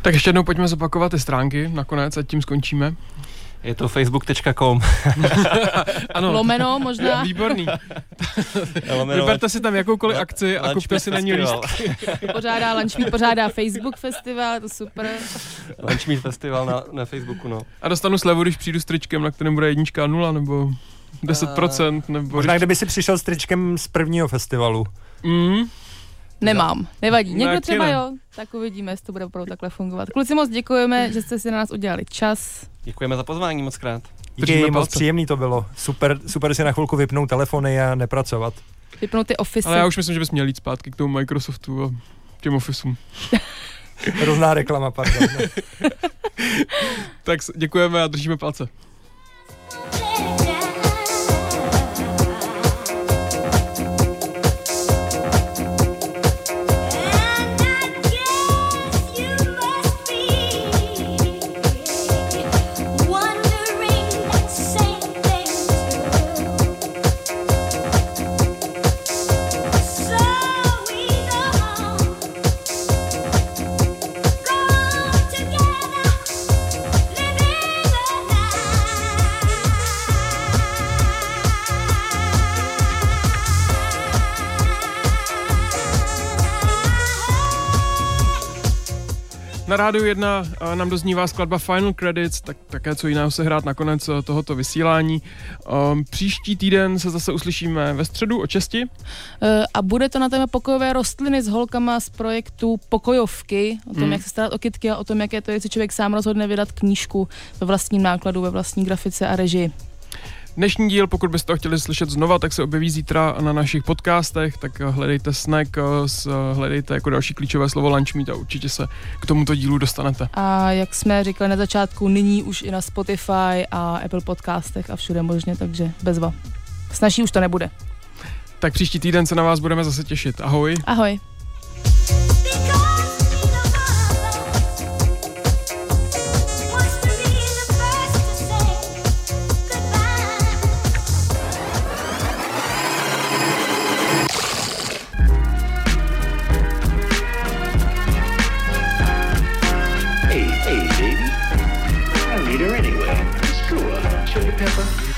Tak ještě jednou pojďme zopakovat ty stránky nakonec, ať tím skončíme. Je to facebook.com. Ano. Lomeno možná. Výborný. Vyberte si tam jakoukoliv akci a kupte si na ní lístky. Lunch Meet pořádá Facebook festival, to super. Lunch Meet festival na Facebooku, no. A dostanu slevu, když přijdu s tričkem, na kterém bude 1 a 0, nebo 10%, nebo... Možná, kdyby si přišel s tričkem z prvního festivalu. Nemám, nevadí. Někdo třeba jo, tak uvidíme, jestli to bude opravdu takhle fungovat. Kluci, moc děkujeme, že jste si na nás udělali čas. Děkujeme za pozvání moc krát. Díky, moc příjemný to bylo. Super si na chvilku vypnout telefony a nepracovat. Vypnout ty ofisy. Ale já už myslím, že bys měl jít zpátky k tomu Microsoftu a těm ofisům. Hrozná reklama, pardon. Tak děkujeme a držíme palce. Na Rádiu 1 nám doznívá skladba Final Credits, tak také co jiného se hrát nakonec tohoto vysílání. Příští týden se zase uslyšíme ve středu o česti. A bude to na téma pokojové rostliny s holkama z projektu Pokojovky, o tom, jak se starat o kytky a o tom, jaké to je, co člověk sám rozhodne vydat knížku ve vlastním nákladu, ve vlastní grafice a režii. Dnešní díl, pokud byste ho chtěli slyšet znova, tak se objeví zítra na našich podcastech, tak hledejte Snack, hledejte jako další klíčové slovo Lunch Meet a určitě se k tomuto dílu dostanete. A jak jsme říkali na začátku, nyní už i na Spotify a Apple podcastech a všude možně, takže bezva. Snažší už to nebude. Tak příští týden se na vás budeme zase těšit. Ahoj. Ahoj.